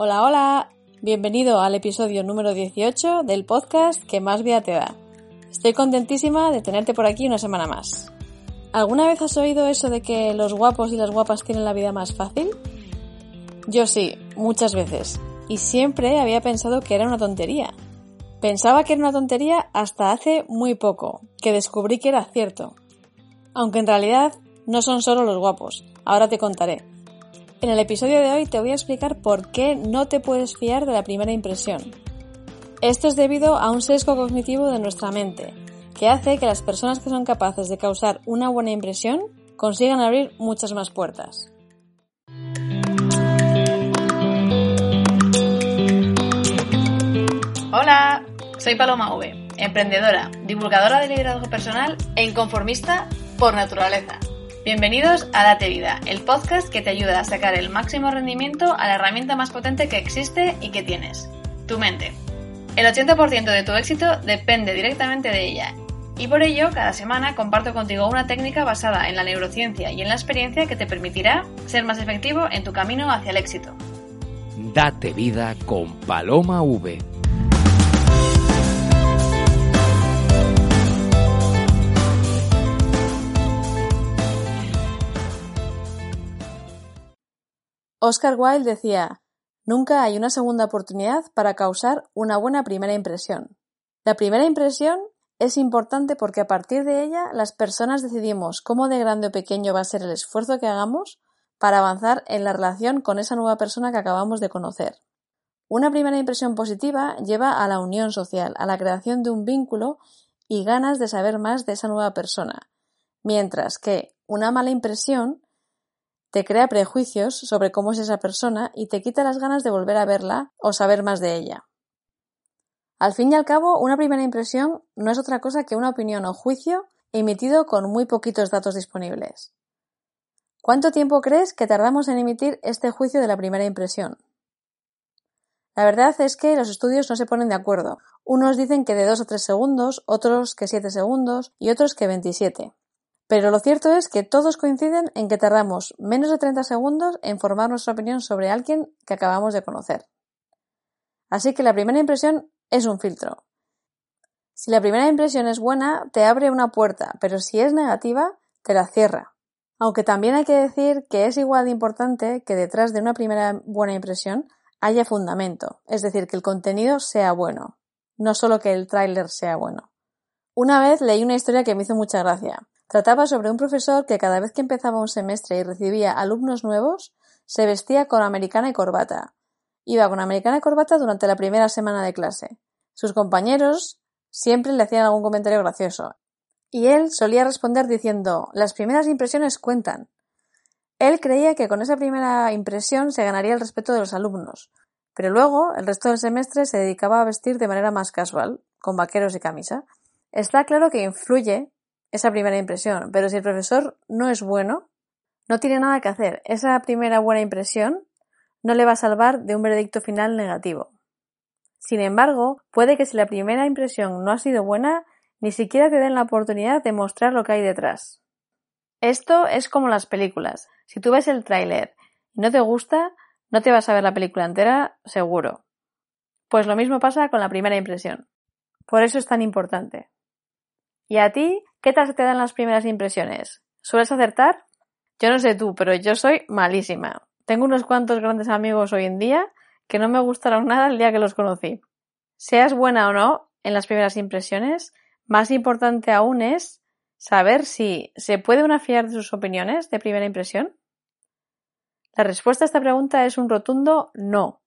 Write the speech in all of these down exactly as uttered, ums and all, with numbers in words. Hola, hola, bienvenido al episodio número dieciocho del podcast que más vida te da. Estoy contentísima de tenerte por aquí una semana más. ¿Alguna vez has oído eso de que los guapos y las guapas tienen la vida más fácil? Yo sí, muchas veces, y siempre había pensado que era una tontería. Pensaba que era una tontería hasta hace muy poco, que descubrí que era cierto. Aunque en realidad no son solo los guapos, ahora te contaré. En el episodio de hoy te voy a explicar por qué no te puedes fiar de la primera impresión. Esto es debido a un sesgo cognitivo de nuestra mente, que hace que las personas que son capaces de causar una buena impresión consigan abrir muchas más puertas. Hola, soy Paloma V, emprendedora, divulgadora de liderazgo personal e inconformista por naturaleza. Bienvenidos a Date Vida, el podcast que te ayuda a sacar el máximo rendimiento a la herramienta más potente que existe y que tienes, tu mente. El ochenta por ciento de tu éxito depende directamente de ella, y por ello cada semana comparto contigo una técnica basada en la neurociencia y en la experiencia que te permitirá ser más efectivo en tu camino hacia el éxito. Date vida con Paloma V. Oscar Wilde decía: nunca hay una segunda oportunidad para causar una buena primera impresión. La primera impresión es importante porque a partir de ella las personas decidimos cómo de grande o pequeño va a ser el esfuerzo que hagamos para avanzar en la relación con esa nueva persona que acabamos de conocer. Una primera impresión positiva lleva a la unión social, a la creación de un vínculo y ganas de saber más de esa nueva persona, mientras que una mala impresión te crea prejuicios sobre cómo es esa persona y te quita las ganas de volver a verla o saber más de ella. Al fin y al cabo, una primera impresión no es otra cosa que una opinión o juicio emitido con muy poquitos datos disponibles. ¿Cuánto tiempo crees que tardamos en emitir este juicio de la primera impresión? La verdad es que los estudios no se ponen de acuerdo. Unos dicen que de dos a tres segundos, otros que siete segundos y otros que veintisiete. Pero lo cierto es que todos coinciden en que tardamos menos de treinta segundos en formar nuestra opinión sobre alguien que acabamos de conocer. Así que la primera impresión es un filtro. Si la primera impresión es buena, te abre una puerta, pero si es negativa, te la cierra. Aunque también hay que decir que es igual de importante que detrás de una primera buena impresión haya fundamento, es decir, que el contenido sea bueno, no solo que el tráiler sea bueno. Una vez leí una historia que me hizo mucha gracia. Trataba sobre un profesor que cada vez que empezaba un semestre y recibía alumnos nuevos, se vestía con americana y corbata. Iba con americana y corbata durante la primera semana de clase. Sus compañeros siempre le hacían algún comentario gracioso. Y él solía responder diciendo: las primeras impresiones cuentan. Él creía que con esa primera impresión se ganaría el respeto de los alumnos. Pero luego, el resto del semestre se dedicaba a vestir de manera más casual, con vaqueros y camisa. Está claro que influye esa primera impresión, pero si el profesor no es bueno, no tiene nada que hacer. Esa primera buena impresión no le va a salvar de un veredicto final negativo. Sin embargo, puede que si la primera impresión no ha sido buena, ni siquiera te den la oportunidad de mostrar lo que hay detrás. Esto es como las películas. Si tú ves el tráiler y no te gusta, no te vas a ver la película entera, seguro. Pues lo mismo pasa con la primera impresión. Por eso es tan importante. ¿Y a ti? ¿Qué tal se te dan las primeras impresiones? ¿Sueles acertar? Yo no sé tú, pero yo soy malísima. Tengo unos cuantos grandes amigos hoy en día que no me gustaron nada el día que los conocí. Seas buena o no en las primeras impresiones, más importante aún es saber si se puede una fiar de sus opiniones de primera impresión. La respuesta a esta pregunta es un rotundo no.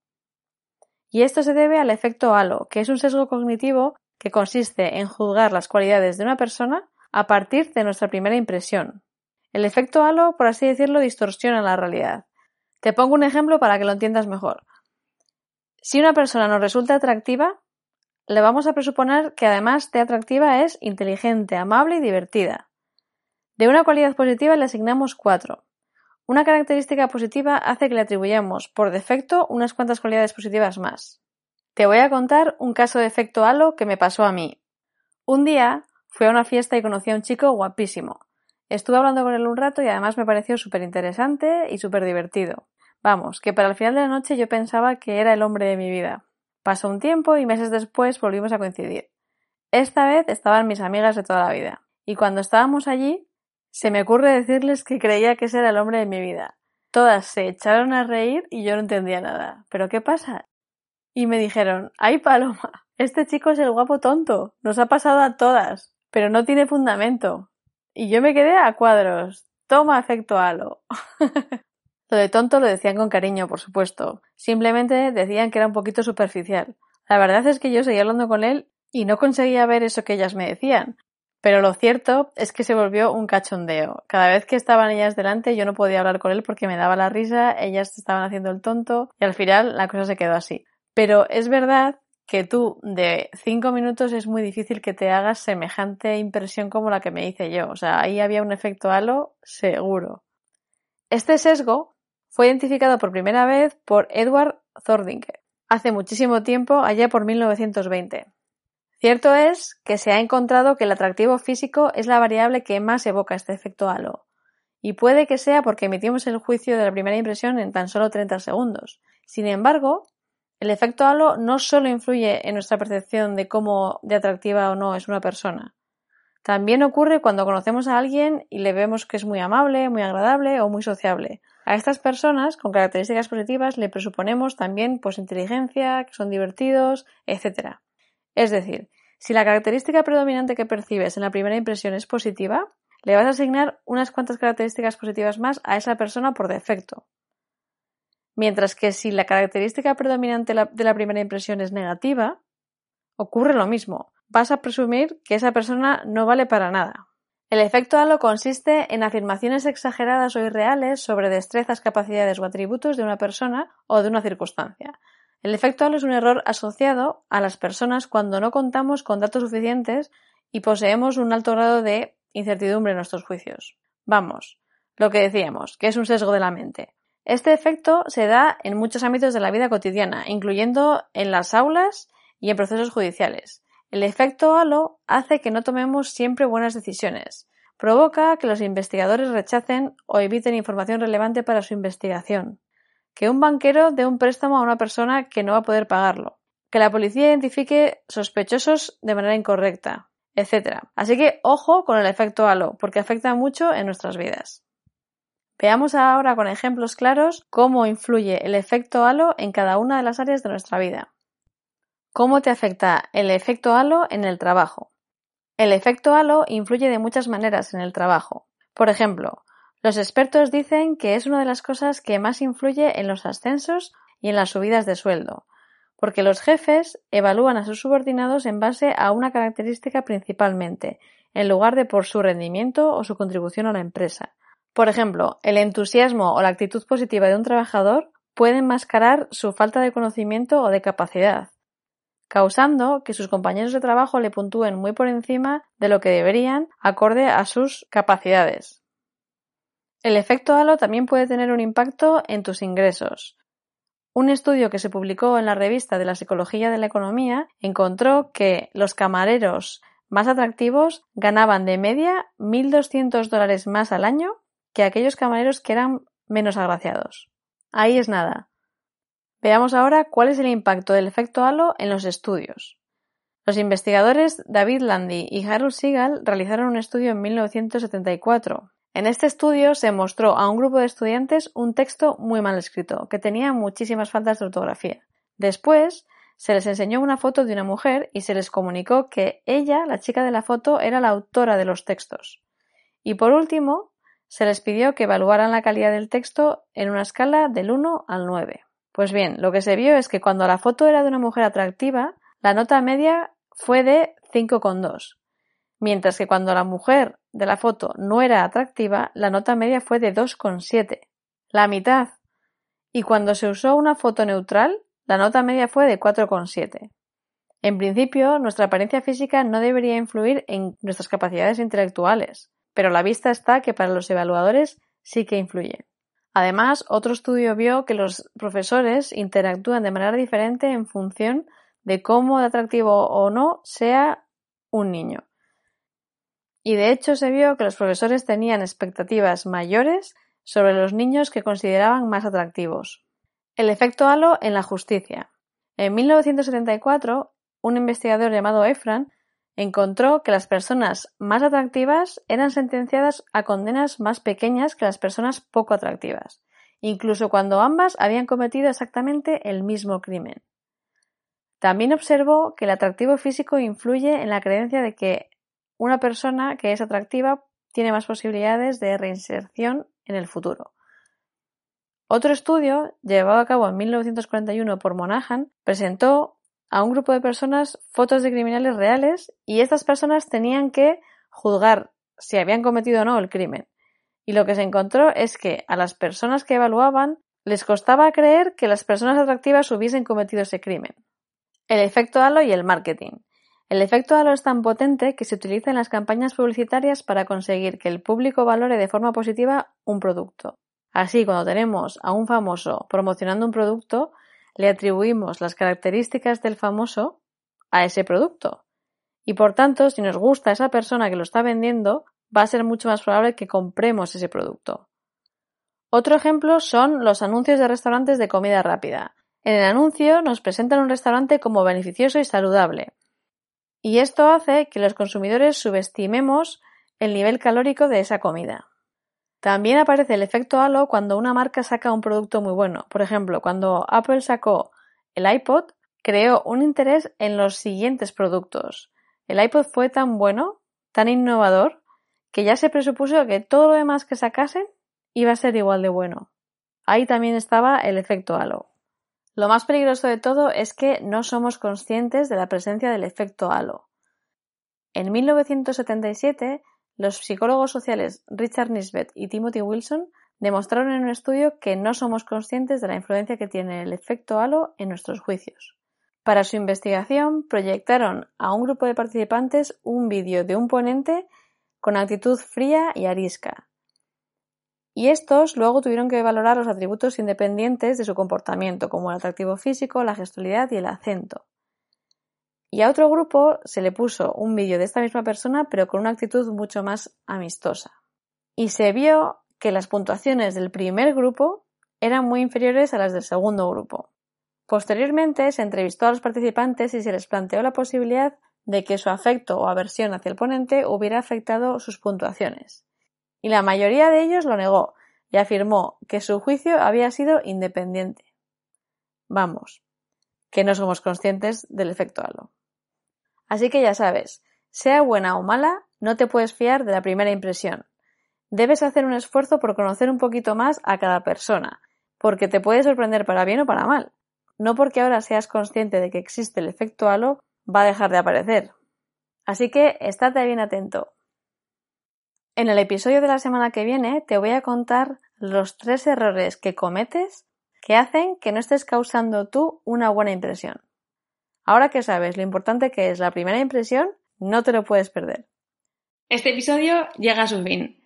Y esto se debe al efecto halo, que es un sesgo cognitivo que consiste en juzgar las cualidades de una persona a partir de nuestra primera impresión. El efecto halo, por así decirlo, distorsiona la realidad. Te pongo un ejemplo para que lo entiendas mejor. Si una persona nos resulta atractiva, le vamos a presuponer que además de atractiva es inteligente, amable y divertida. De una cualidad positiva le asignamos cuatro. Una característica positiva hace que le atribuyamos, por defecto, unas cuantas cualidades positivas más. Te voy a contar un caso de efecto halo que me pasó a mí. Un día fui a una fiesta y conocí a un chico guapísimo. Estuve hablando con él un rato y además me pareció súper interesante y súper divertido. Vamos, que para el final de la noche yo pensaba que era el hombre de mi vida. Pasó un tiempo y meses después volvimos a coincidir. Esta vez estaban mis amigas de toda la vida. Y cuando estábamos allí, se me ocurre decirles que creía que ese era el hombre de mi vida. Todas se echaron a reír y yo no entendía nada. ¿Pero qué pasa? Y me dijeron, ¡ay, Paloma! Este chico es el guapo tonto. Nos ha pasado a todas, pero no tiene fundamento. Y yo me quedé a cuadros. Toma afecto halo. Lo de tonto lo decían con cariño, por supuesto. Simplemente decían que era un poquito superficial. La verdad es que yo seguía hablando con él y no conseguía ver eso que ellas me decían. Pero lo cierto es que se volvió un cachondeo. Cada vez que estaban ellas delante yo no podía hablar con él porque me daba la risa, ellas estaban haciendo el tonto y al final la cosa se quedó así. Pero es verdad que tú de cinco minutos es muy difícil que te hagas semejante impresión como la que me hice yo. O sea, ahí había un efecto halo seguro. Este sesgo fue identificado por primera vez por Edward Thorndike hace muchísimo tiempo, allá por mil novecientos veinte. Cierto es que se ha encontrado que el atractivo físico es la variable que más evoca este efecto halo. Y puede que sea porque emitimos el juicio de la primera impresión en tan solo treinta segundos. Sin embargo, el efecto halo no solo influye en nuestra percepción de cómo de atractiva o no es una persona. También ocurre cuando conocemos a alguien y le vemos que es muy amable, muy agradable o muy sociable. A estas personas con características positivas le presuponemos también pues inteligencia, que son divertidos, etcétera. Es decir, si la característica predominante que percibes en la primera impresión es positiva, le vas a asignar unas cuantas características positivas más a esa persona por defecto. Mientras que si la característica predominante de la primera impresión es negativa, ocurre lo mismo. Vas a presumir que esa persona no vale para nada. El efecto halo consiste en afirmaciones exageradas o irreales sobre destrezas, capacidades o atributos de una persona o de una circunstancia. El efecto halo es un error asociado a las personas cuando no contamos con datos suficientes y poseemos un alto grado de incertidumbre en nuestros juicios. Vamos, lo que decíamos, que es un sesgo de la mente. Este efecto se da en muchos ámbitos de la vida cotidiana, incluyendo en las aulas y en procesos judiciales. El efecto halo hace que no tomemos siempre buenas decisiones. Provoca que los investigadores rechacen o eviten información relevante para su investigación. Que un banquero dé un préstamo a una persona que no va a poder pagarlo, que la policía identifique sospechosos de manera incorrecta, etcétera. Así que ojo con el efecto halo, porque afecta mucho en nuestras vidas. Veamos ahora con ejemplos claros cómo influye el efecto halo en cada una de las áreas de nuestra vida. ¿Cómo te afecta el efecto halo en el trabajo? El efecto halo influye de muchas maneras en el trabajo. Por ejemplo, los expertos dicen que es una de las cosas que más influye en los ascensos y en las subidas de sueldo, porque los jefes evalúan a sus subordinados en base a una característica principalmente, en lugar de por su rendimiento o su contribución a la empresa. Por ejemplo, el entusiasmo o la actitud positiva de un trabajador puede enmascarar su falta de conocimiento o de capacidad, causando que sus compañeros de trabajo le puntúen muy por encima de lo que deberían, acorde a sus capacidades. El efecto halo también puede tener un impacto en tus ingresos. Un estudio que se publicó en la revista de la Psicología de la Economía encontró que los camareros más atractivos ganaban de media mil doscientos dólares más al año que aquellos camareros que eran menos agraciados. Ahí es nada. Veamos ahora cuál es el impacto del efecto halo en los estudios. Los investigadores David Landy y Harold Siegel realizaron un estudio en mil novecientos setenta y cuatro. En este estudio se mostró a un grupo de estudiantes un texto muy mal escrito, que tenía muchísimas faltas de ortografía. Después, se les enseñó una foto de una mujer y se les comunicó que ella, la chica de la foto, era la autora de los textos. Y por último, se les pidió que evaluaran la calidad del texto en una escala del uno al nueve. Pues bien, lo que se vio es que cuando la foto era de una mujer atractiva, la nota media fue de cinco coma dos. Mientras que cuando la mujer de la foto no era atractiva, la nota media fue de dos coma siete, la mitad. Y cuando se usó una foto neutral, la nota media fue de cuatro coma siete. En principio, nuestra apariencia física no debería influir en nuestras capacidades intelectuales, pero la vista está que para los evaluadores sí que influye. Además, otro estudio vio que los profesores interactúan de manera diferente en función de cómo atractivo o no sea un niño. Y de hecho se vio que los profesores tenían expectativas mayores sobre los niños que consideraban más atractivos. El efecto halo en la justicia. En mil novecientos setenta y cuatro, un investigador llamado Efraín encontró que las personas más atractivas eran sentenciadas a condenas más pequeñas que las personas poco atractivas, incluso cuando ambas habían cometido exactamente el mismo crimen. También observó que el atractivo físico influye en la creencia de que una persona que es atractiva tiene más posibilidades de reinserción en el futuro. Otro estudio, llevado a cabo en mil novecientos cuarenta y uno por Monahan, presentó a un grupo de personas fotos de criminales reales y estas personas tenían que juzgar si habían cometido o no el crimen. Y lo que se encontró es que a las personas que evaluaban les costaba creer que las personas atractivas hubiesen cometido ese crimen. El efecto halo y el marketing. El efecto halo es tan potente que se utiliza en las campañas publicitarias para conseguir que el público valore de forma positiva un producto. Así, cuando tenemos a un famoso promocionando un producto, le atribuimos las características del famoso a ese producto. Y por tanto, si nos gusta esa persona que lo está vendiendo, va a ser mucho más probable que compremos ese producto. Otro ejemplo son los anuncios de restaurantes de comida rápida. En el anuncio nos presentan un restaurante como beneficioso y saludable. Y esto hace que los consumidores subestimemos el nivel calórico de esa comida. También aparece el efecto halo cuando una marca saca un producto muy bueno. Por ejemplo, cuando Apple sacó el iPod, creó un interés en los siguientes productos. El iPod fue tan bueno, tan innovador, que ya se presupuso que todo lo demás que sacasen iba a ser igual de bueno. Ahí también estaba el efecto halo. Lo más peligroso de todo es que no somos conscientes de la presencia del efecto halo. En mil novecientos setenta y siete... los psicólogos sociales Richard Nisbett y Timothy Wilson demostraron en un estudio que no somos conscientes de la influencia que tiene el efecto halo en nuestros juicios. Para su investigación, proyectaron a un grupo de participantes un vídeo de un ponente con actitud fría y arisca. Y estos luego tuvieron que valorar los atributos independientes de su comportamiento, como el atractivo físico, la gestualidad y el acento. Y a otro grupo se le puso un vídeo de esta misma persona, pero con una actitud mucho más amistosa. Y se vio que las puntuaciones del primer grupo eran muy inferiores a las del segundo grupo. Posteriormente se entrevistó a los participantes y se les planteó la posibilidad de que su afecto o aversión hacia el ponente hubiera afectado sus puntuaciones. Y la mayoría de ellos lo negó y afirmó que su juicio había sido independiente. Vamos, que no somos conscientes del efecto halo. Así que ya sabes, sea buena o mala, no te puedes fiar de la primera impresión. Debes hacer un esfuerzo por conocer un poquito más a cada persona, porque te puede sorprender para bien o para mal. No porque ahora seas consciente de que existe el efecto halo, va a dejar de aparecer. Así que estate bien atento. En el episodio de la semana que viene te voy a contar los tres errores que cometes que hacen que no estés causando tú una buena impresión. Ahora que sabes lo importante que es la primera impresión, no te lo puedes perder. Este episodio llega a su fin.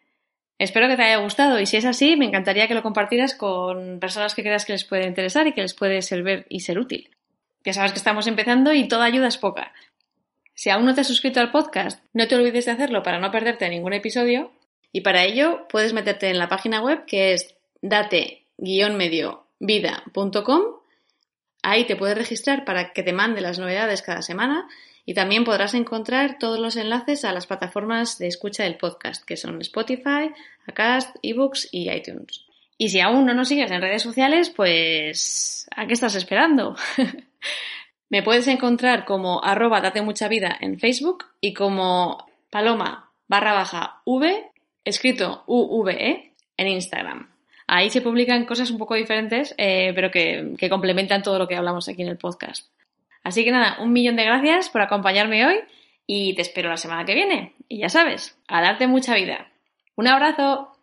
Espero que te haya gustado y si es así, me encantaría que lo compartieras con personas que creas que les puede interesar y que les puede servir y ser útil. Ya sabes que estamos empezando y toda ayuda es poca. Si aún no te has suscrito al podcast, no te olvides de hacerlo para no perderte ningún episodio y para ello puedes meterte en la página web que es date guion medio vida punto com. Ahí te puedes registrar para que te mande las novedades cada semana y también podrás encontrar todos los enlaces a las plataformas de escucha del podcast, que son Spotify, Acast, Ebooks y iTunes. Y si aún no nos sigues en redes sociales, pues ¿a qué estás esperando? Me puedes encontrar como arroba date mucha vida en Facebook y como paloma barra baja v, escrito u v e, en Instagram. Ahí se publican cosas un poco diferentes, eh, pero que, que complementan todo lo que hablamos aquí en el podcast. Así que nada, un millón de gracias por acompañarme hoy y te espero la semana que viene. Y ya sabes, a darte mucha vida. ¡Un abrazo!